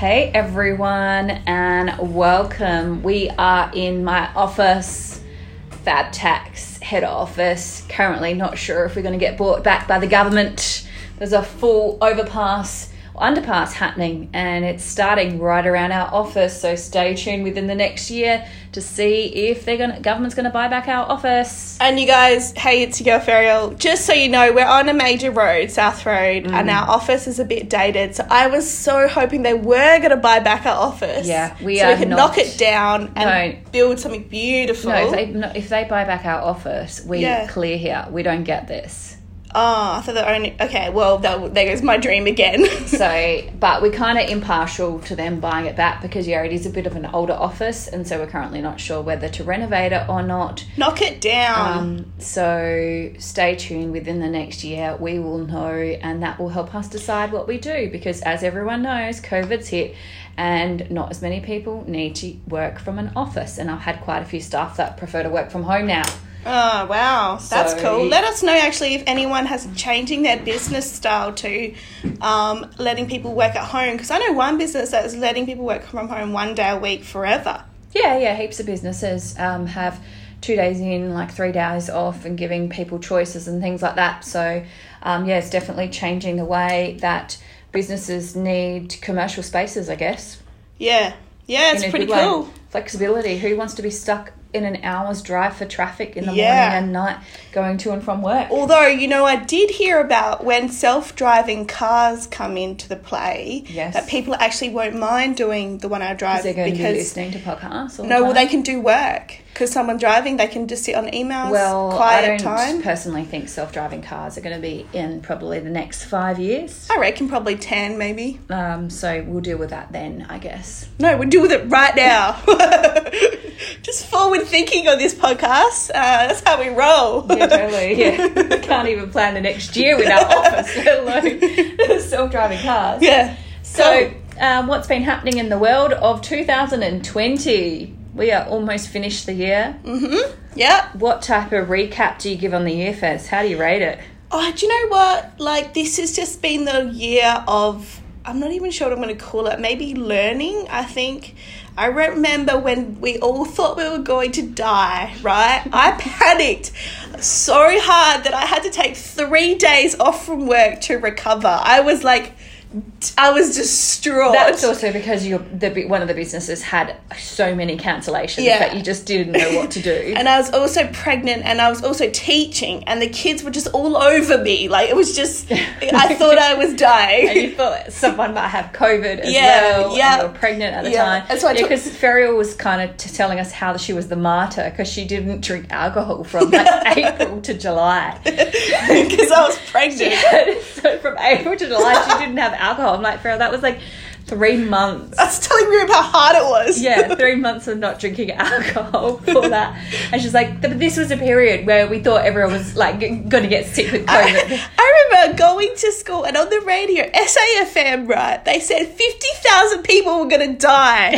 Hey everyone, and welcome. We are in my office, FabTax head office. Currently not sure if we're going to get bought back by the government. There's a full overpass, underpass happening, and it's starting right around our office. So stay tuned within the next year to see if government's going to buy back our office. And you guys, hey, it's your girl Ferial. Just so you know, we're on a major road, South Road, and our office is a bit dated. So I was so hoping they were going to buy back our office. Yeah, we could knock it down and build something beautiful. No, if they buy back our office, we clear here. We don't get this. Oh, I thought there goes my dream again. So, but we're kind of impartial to them buying it back because, yeah, it is a bit of an older office, and so we're currently not sure whether to renovate it or not. Knock it down. So stay tuned within the next year. We will know, and that will help us decide what we do because, as everyone knows, COVID's hit and not as many people need to work from an office. And I've had quite a few staff that prefer to work from home now. Oh, wow. That's cool. Let us know, actually, if anyone has changing their business style to letting people work at home. Because I know one business that is letting people work from home 1 day a week forever. Yeah. Heaps of businesses have 2 days in, like 3 days off, and giving people choices and things like that. So, it's definitely changing the way that businesses need commercial spaces, I guess. Yeah, it's pretty cool. Flexibility. Who wants to be stuck in an hour's drive for traffic in the morning and night going to and from work? Although, I did hear about when self-driving cars come into the play, that people actually won't mind doing the 1 hour drive because they're going to be listening to podcasts. They can do work because someone driving, they can just sit on emails. Well, I don't personally think self-driving cars are going to be in probably the next 5 years. I reckon probably 10 maybe. So we'll deal with that then, I guess. No, we'll deal with it right now. Just forward thinking on this podcast. That's how we roll. Yeah, totally. Yeah. We can't even plan the next year with our office, let alone self-driving cars. Yeah. So what's been happening in the world of 2020? We are almost finished the year. Mm-hmm. Yeah. What type of recap do you give on the year, Fez? How do you rate it? Oh, do you know what? Like, this has just been the year of, I'm not even sure what I'm going to call it, maybe learning, I think. I remember when we all thought we were going to die, right? I panicked so hard that I had to take 3 days off from work to recover. I was distraught. That's also because one of the businesses had so many cancellations that you just didn't know what to do. And I was also pregnant, and I was also teaching, and the kids were just all over me. Like, it was just, I thought I was dying. And you thought someone might have COVID as well. Yeah, and you were pregnant at the time. That's why. Because Ferial was kind of telling us how she was the martyr because she didn't drink alcohol from like April to July because I was pregnant. So from April to July, she didn't have alcohol. I'm like, Farrell, that was like 3 months. That's telling you how hard it was. Yeah, 3 months of not drinking alcohol for that. And she's like, this was a period where we thought everyone was like going to get sick with COVID. I remember going to school and on the radio, SAFM, right, they said 50,000 people were going to die.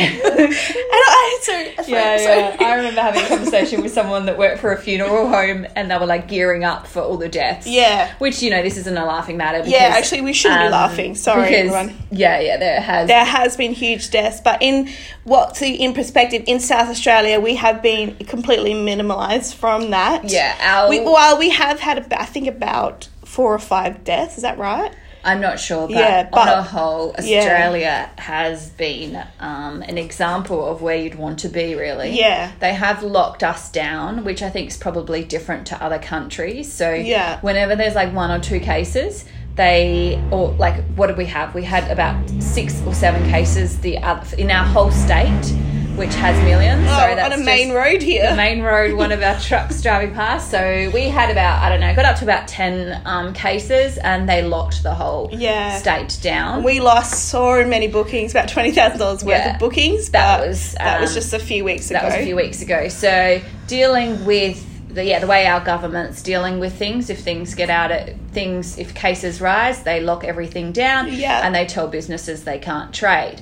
I remember having a conversation with someone that worked for a funeral home, and they were like gearing up for all the deaths. Yeah. Which, this isn't a laughing matter. Because, actually, we shouldn't be laughing. Sorry, everyone. Yeah, there has been huge deaths, but in perspective, in South Australia, we have been completely minimalised from that. Yeah. We have had, I think, about 4 or 5 deaths. Is that right? I'm not sure, but on a whole, Australia has been an example of where you'd want to be, really. Yeah. They have locked us down, which I think is probably different to other countries. So whenever there's like 1 or 2 cases, what did we have? We had about 6 or 7 cases in our whole state, which has millions. So that's on a main road here. The main road, one of our trucks driving past. So we had about, got up to about 10 cases, and they locked the whole state down. We lost so many bookings, about $20,000 worth of bookings. That was just a few weeks ago. So dealing with the way our government's dealing with things, if cases rise, they lock everything down and they tell businesses they can't trade,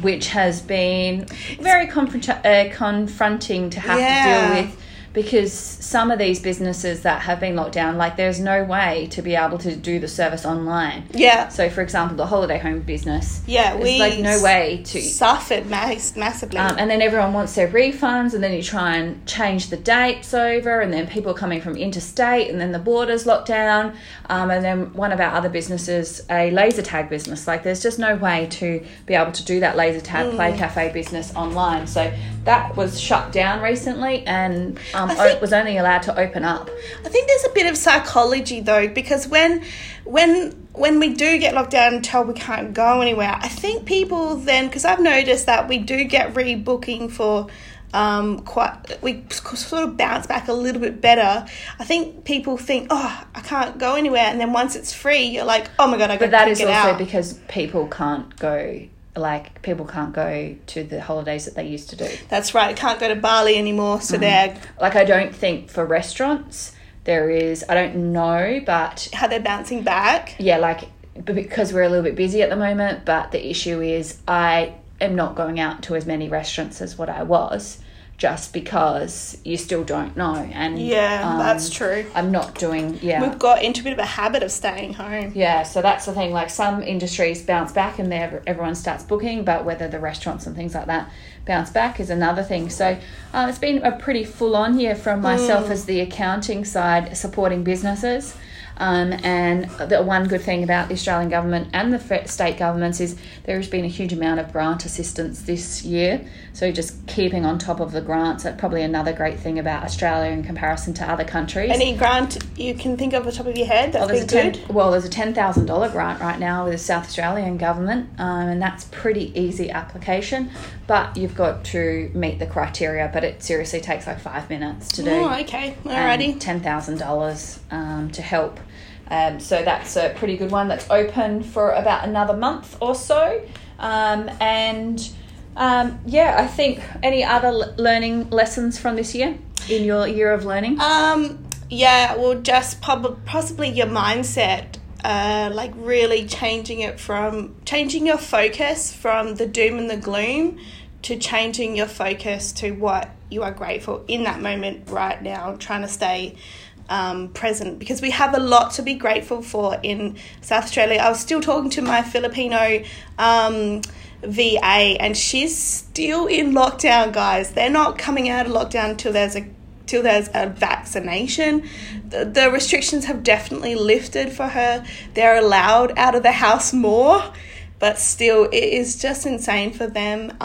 which has been very confronting to have to deal with. because some of these businesses that have been locked down, like there's no way to be able to do the service online. Yeah. So, for example, the holiday home business. Yeah, we like no way to suffered massively. And then everyone wants their refunds, and then you try and change the dates over, and then people are coming from interstate, and then the border's locked down. And then one of our other businesses, a laser tag business, like there's just no way to be able to do that laser tag play cafe business online. So that was shut down recently, and it was only allowed to open up. I think there's a bit of psychology though, because when we do get locked down until we can't go anywhere, I think people then, because I've noticed that we do get rebooking for we sort of bounce back a little bit better. I think people think, oh, I can't go anywhere, and then once it's free, you're like, oh my god, I got to get out. But that is also because people can't go. Like, people can't go to the holidays that they used to do. That's right. Can't go to Bali anymore, so they're... Like, I don't think for restaurants there is... I don't know, but... How they're bouncing back. Yeah, like, because we're a little bit busy at the moment, but the issue is I am not going out to as many restaurants as what I was, just because you still don't know. And yeah, that's true. I'm not doing, yeah. We've got into a bit of a habit of staying home. Yeah, so that's the thing. Like, some industries bounce back and everyone starts booking, but whether the restaurants and things like that bounce back is another thing. So it's been a pretty full-on year from myself as the accounting side, supporting businesses. And the one good thing about the Australian government and the state governments is there has been a huge amount of grant assistance this year. So just keeping on top of the grants, that's probably another great thing about Australia in comparison to other countries. Any grant you can think of off the top of your head that's been good? Well, there's a $10,000 grant right now with the South Australian government, and that's pretty easy application. But you've got to meet the criteria, but it seriously takes like 5 minutes to do. Oh, okay. Alrighty. $10,000 to help. So that's a pretty good one that's open for about another month or so. I think any other learning lessons from this year in your year of learning? Just possibly your mindset, like really changing your focus from the doom and the gloom to changing your focus to what you are grateful in that moment right now, trying to stay present, because we have a lot to be grateful for in South Australia. I was still talking to my Filipino VA, and she's still in lockdown, guys. They're not coming out of lockdown till there's a vaccination. The restrictions have definitely lifted for her. They're allowed out of the house more, but still it is just insane for them.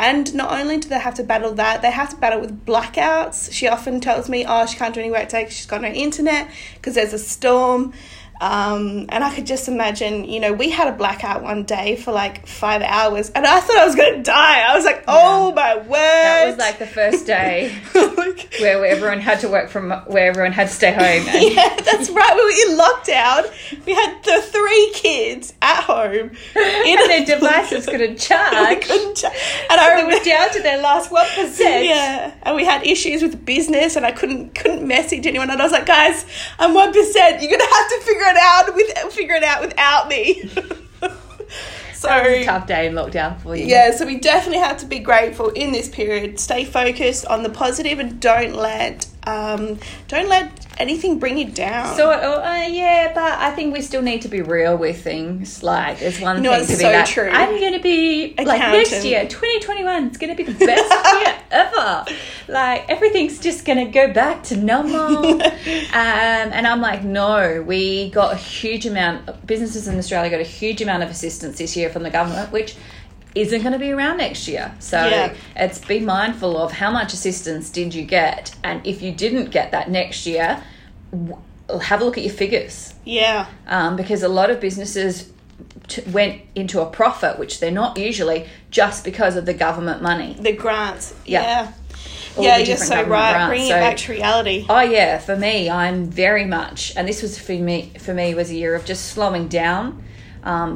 And not only do they have to battle that, they have to battle with blackouts. She often tells me, oh, she can't do any work today because she's got no internet because there's a storm. And I could just imagine, you know, we had a blackout one day for like 5 hours, and I thought I was going to die. I was like, oh, my word. That was like the first day where everyone had to work from, where everyone had to stay home. And yeah, that's right. We were in lockdown. We had the 3 kids at home. And their devices couldn't charge. And I remember, it was down to their last 1%. Yeah. And we had issues with business, and I couldn't message anyone. And I was like, guys, I'm 1%. You're going to have to figure it out without me. So that was a tough day in lockdown for you. Yeah, so we definitely have to be grateful in this period. Stay focused on the positive, and don't let anything bring you down. So but I think we still need to be real with things. Like, it's one thing to be so like, true. I'm going to be like next year, 2021. It's going to be the best year ever. Like, everything's just going to go back to normal. And I'm like, no, we got a huge amount. Businesses in Australia got a huge amount of assistance this year from the government, which isn't going to be around next year. So It's be mindful of how much assistance did you get, and if you didn't get that next year, have a look at your figures. Yeah. Because a lot of businesses went into a profit, which they're not usually, just because of the government money. The grants. Yeah. Yeah, you're so right. Grants. Bring it back to reality. Oh, yeah. For me, I'm very much, and this was for me was a year of just slowing down.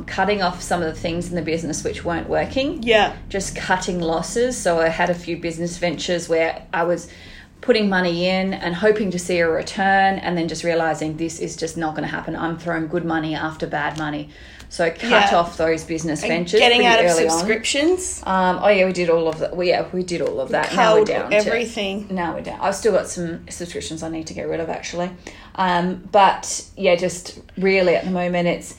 Cutting off some of the things in the business which weren't working. Yeah. Just cutting losses. So I had a few business ventures where I was putting money in and hoping to see a return and then just realizing this is just not going to happen. I'm throwing good money after bad money. So cut off those business ventures. Getting out of subscriptions. We did all of that. We did all of that. Now we're down everything. Now we're down. I've still got some subscriptions I need to get rid of, actually. But yeah, just really at the moment it's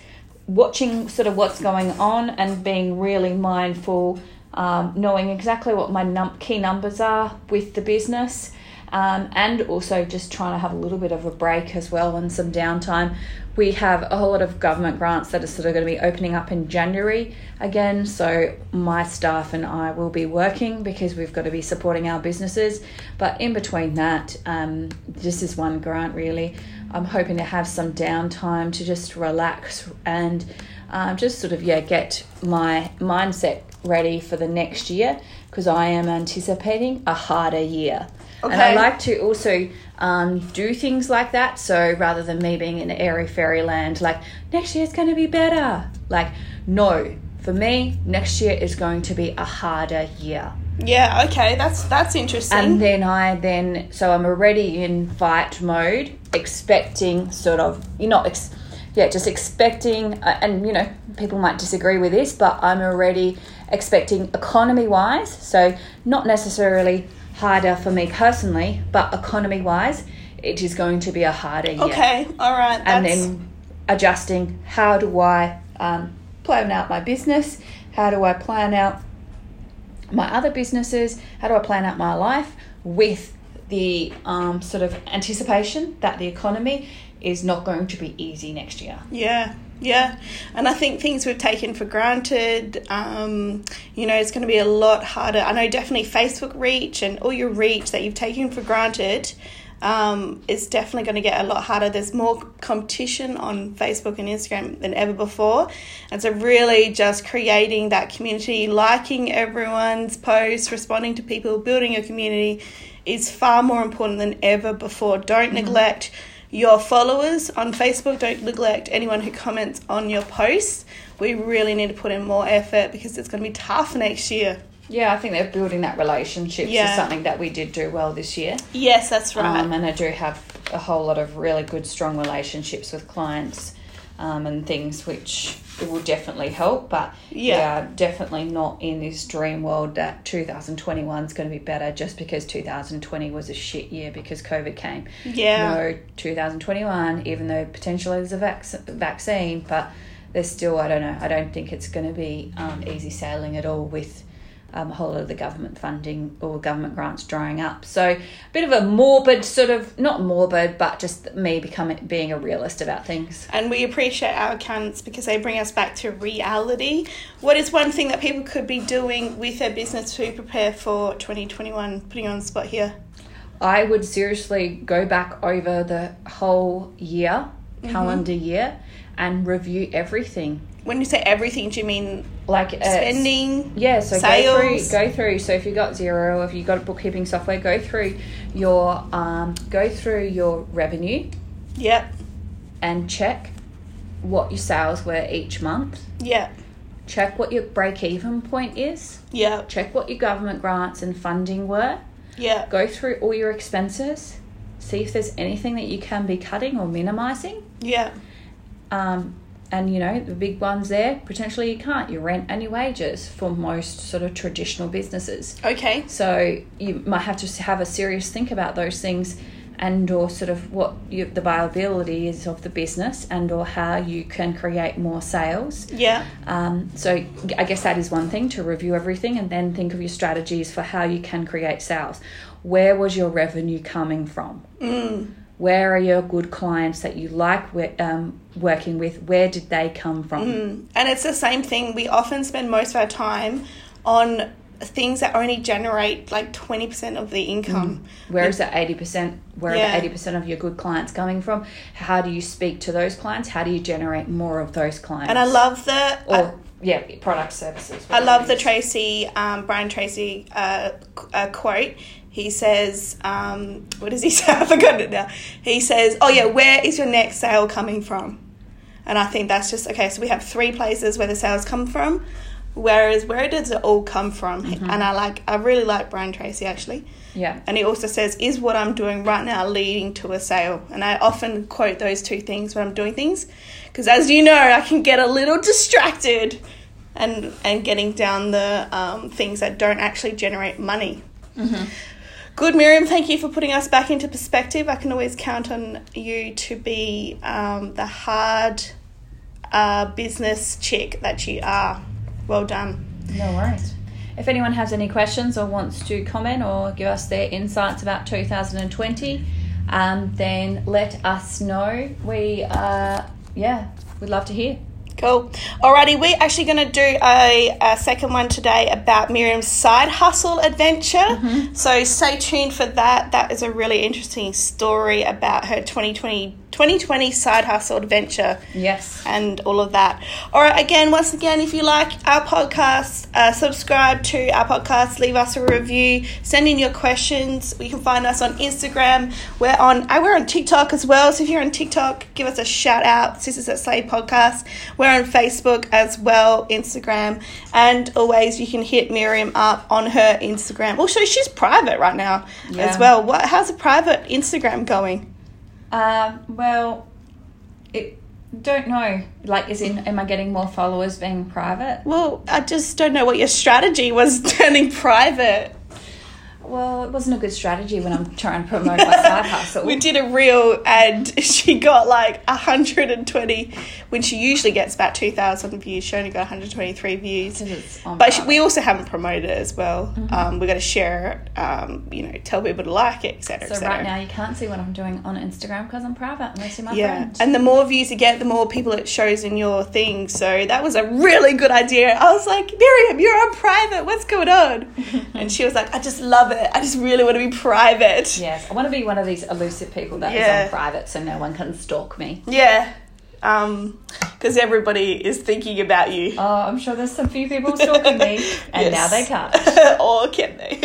watching sort of what's going on and being really mindful, knowing exactly what my key numbers are with the business. And also just trying to have a little bit of a break as well and some downtime. We have a whole lot of government grants that are sort of going to be opening up in January again. So my staff and I will be working because we've got to be supporting our businesses. But in between that, this is one grant really. I'm hoping to have some downtime to just relax and just sort of get my mindset ready for the next year because I am anticipating a harder year. Okay. And I like to also do things like that. So rather than me being in airy fairyland, like next year it's going to be better. Like, no, for me, next year is going to be a harder year. Yeah, okay, that's interesting. And then I'm already in fight mode, expecting sort of, just expecting, and people might disagree with this, but I'm already expecting economy-wise, so not necessarily harder for me personally, but economy-wise, it is going to be a harder year. Okay, all right. And then adjusting, how do I plan out my business? How do I plan out my other businesses? How do I plan out my life with the sort of anticipation that the economy is not going to be easy next year? Yeah. Yeah, and I think things we've taken for granted, it's going to be a lot harder. I know definitely Facebook reach and all your reach that you've taken for granted is definitely going to get a lot harder. There's more competition on Facebook and Instagram than ever before. And so really just creating that community, liking everyone's posts, responding to people, building your community is far more important than ever before. Don't neglect your followers on Facebook, don't neglect anyone who comments on your posts. We really need to put in more effort because it's going to be tough next year. Yeah, I think they're building that relationship is something that we did do well this year. Yes, that's right. And I do have a whole lot of really good, strong relationships with clients and things which will definitely help. But yeah, definitely not in this dream world that 2021 is going to be better just because 2020 was a shit year because COVID came. Yeah. No, 2021, even though potentially there's a vaccine, but there's still, I don't know, I don't think it's going to be easy sailing at all with a whole lot of the government funding or government grants drying up. So a bit of a morbid sort of, not morbid, but just me being a realist about things. And we appreciate our accounts because they bring us back to reality. What is one thing that people could be doing with their business to prepare for 2021? Putting you on the spot here. I would seriously go back over the whole year, calendar year, and review everything. When you say everything, do you mean like spending? Yeah, so sales? Go through. So if you got Xero, if you got a bookkeeping software, go through your revenue. Yep. And check what your sales were each month. Yep. Check what your break-even point is. Yep. Check what your government grants and funding were. Yeah. Go through all your expenses. See if there's anything that you can be cutting or minimising. Yeah. And, the big ones there, potentially you can't. You rent and your wages for most sort of traditional businesses. Okay. So you might have to have a serious think about those things and or sort of what the viability is of the business and or how you can create more sales. Yeah. So I guess that is one thing, to review everything and then think of your strategies for how you can create sales. Where was your revenue coming from? Where are your good clients that you like working with? Where did they come from? And it's the same thing. We often spend most of our time on things that only generate like 20% of the income. Where is that 80%? Where are the 80% of your good clients coming from? How do you speak to those clients? How do you generate more of those clients? And I love the... product services. I love the Tracy, Brian Tracy quote. He says, what does he say? I forgot it now. He says, where is your next sale coming from? And I think that's just, okay, so we have three places where the sales come from. Whereas where does it all come from? Mm-hmm. And I really like Brian Tracy, actually. Yeah. And he also says, is what I'm doing right now leading to a sale? And I often quote those two things when I'm doing things, because as you know, I can get a little distracted and getting down the things that don't actually generate money. Mm-hmm. Good, Miriam, thank you for putting us back into perspective. I can always count on you to be the hard business chick that you are. Well done. No worries. If anyone has any questions or wants to comment or give us their insights about 2020, then let us know. We'd love to hear. Cool. Alrighty, we're actually going to do a second one today about Miriam's side hustle adventure. Mm-hmm. So stay tuned for that. That is a really interesting story about her 2020 side hustle adventure. Yes. And all of that. All right, once again, if you like our podcast, subscribe to our podcast, leave us a review, send in your questions. You can find us on Instagram. We're on TikTok as well. So if you're on TikTok, give us a shout out, Sisters That Say Podcast. We're on Facebook as well, Instagram. And always you can hit Miriam up on her Instagram. Also, she's private right now as well. How's a private Instagram going? It don't know. Am I getting more followers being private? Well, I just don't know what your strategy was turning private. Well, it wasn't a good strategy when I'm trying to promote my side hustle. We did a reel and she got 120 when she usually gets about 2,000 views. She only got 123 views. We also haven't promoted it as well. Mm-hmm. We've got to share it, tell people to like it, etc. So right now you can't see what I'm doing on Instagram because I'm private unless you're my friend. And the more views you get, the more people it shows in your thing. So that was a really good idea. I was like, Miriam, you're on private. What's going on? And she was like, I just love it. I just really want to be private. Yes, I want to be one of these elusive people that is on private so no one can stalk me. Yeah, because everybody is thinking about you. Oh, I'm sure there's some few people stalking me and now they can't. Or can they?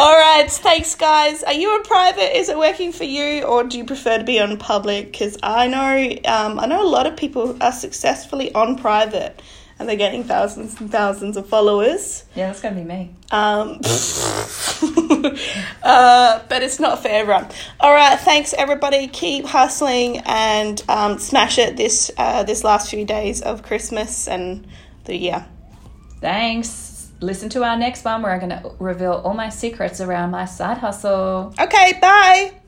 All right, thanks, guys. Are you on private? Is it working for you or do you prefer to be on public? Because I know a lot of people are successfully on private. And they're getting thousands and thousands of followers. Yeah, that's going to be me. But it's not for everyone. All right, thanks, everybody. Keep hustling and smash it this last few days of Christmas and the year. Thanks. Listen to our next one where I'm going to reveal all my secrets around my side hustle. Okay, bye.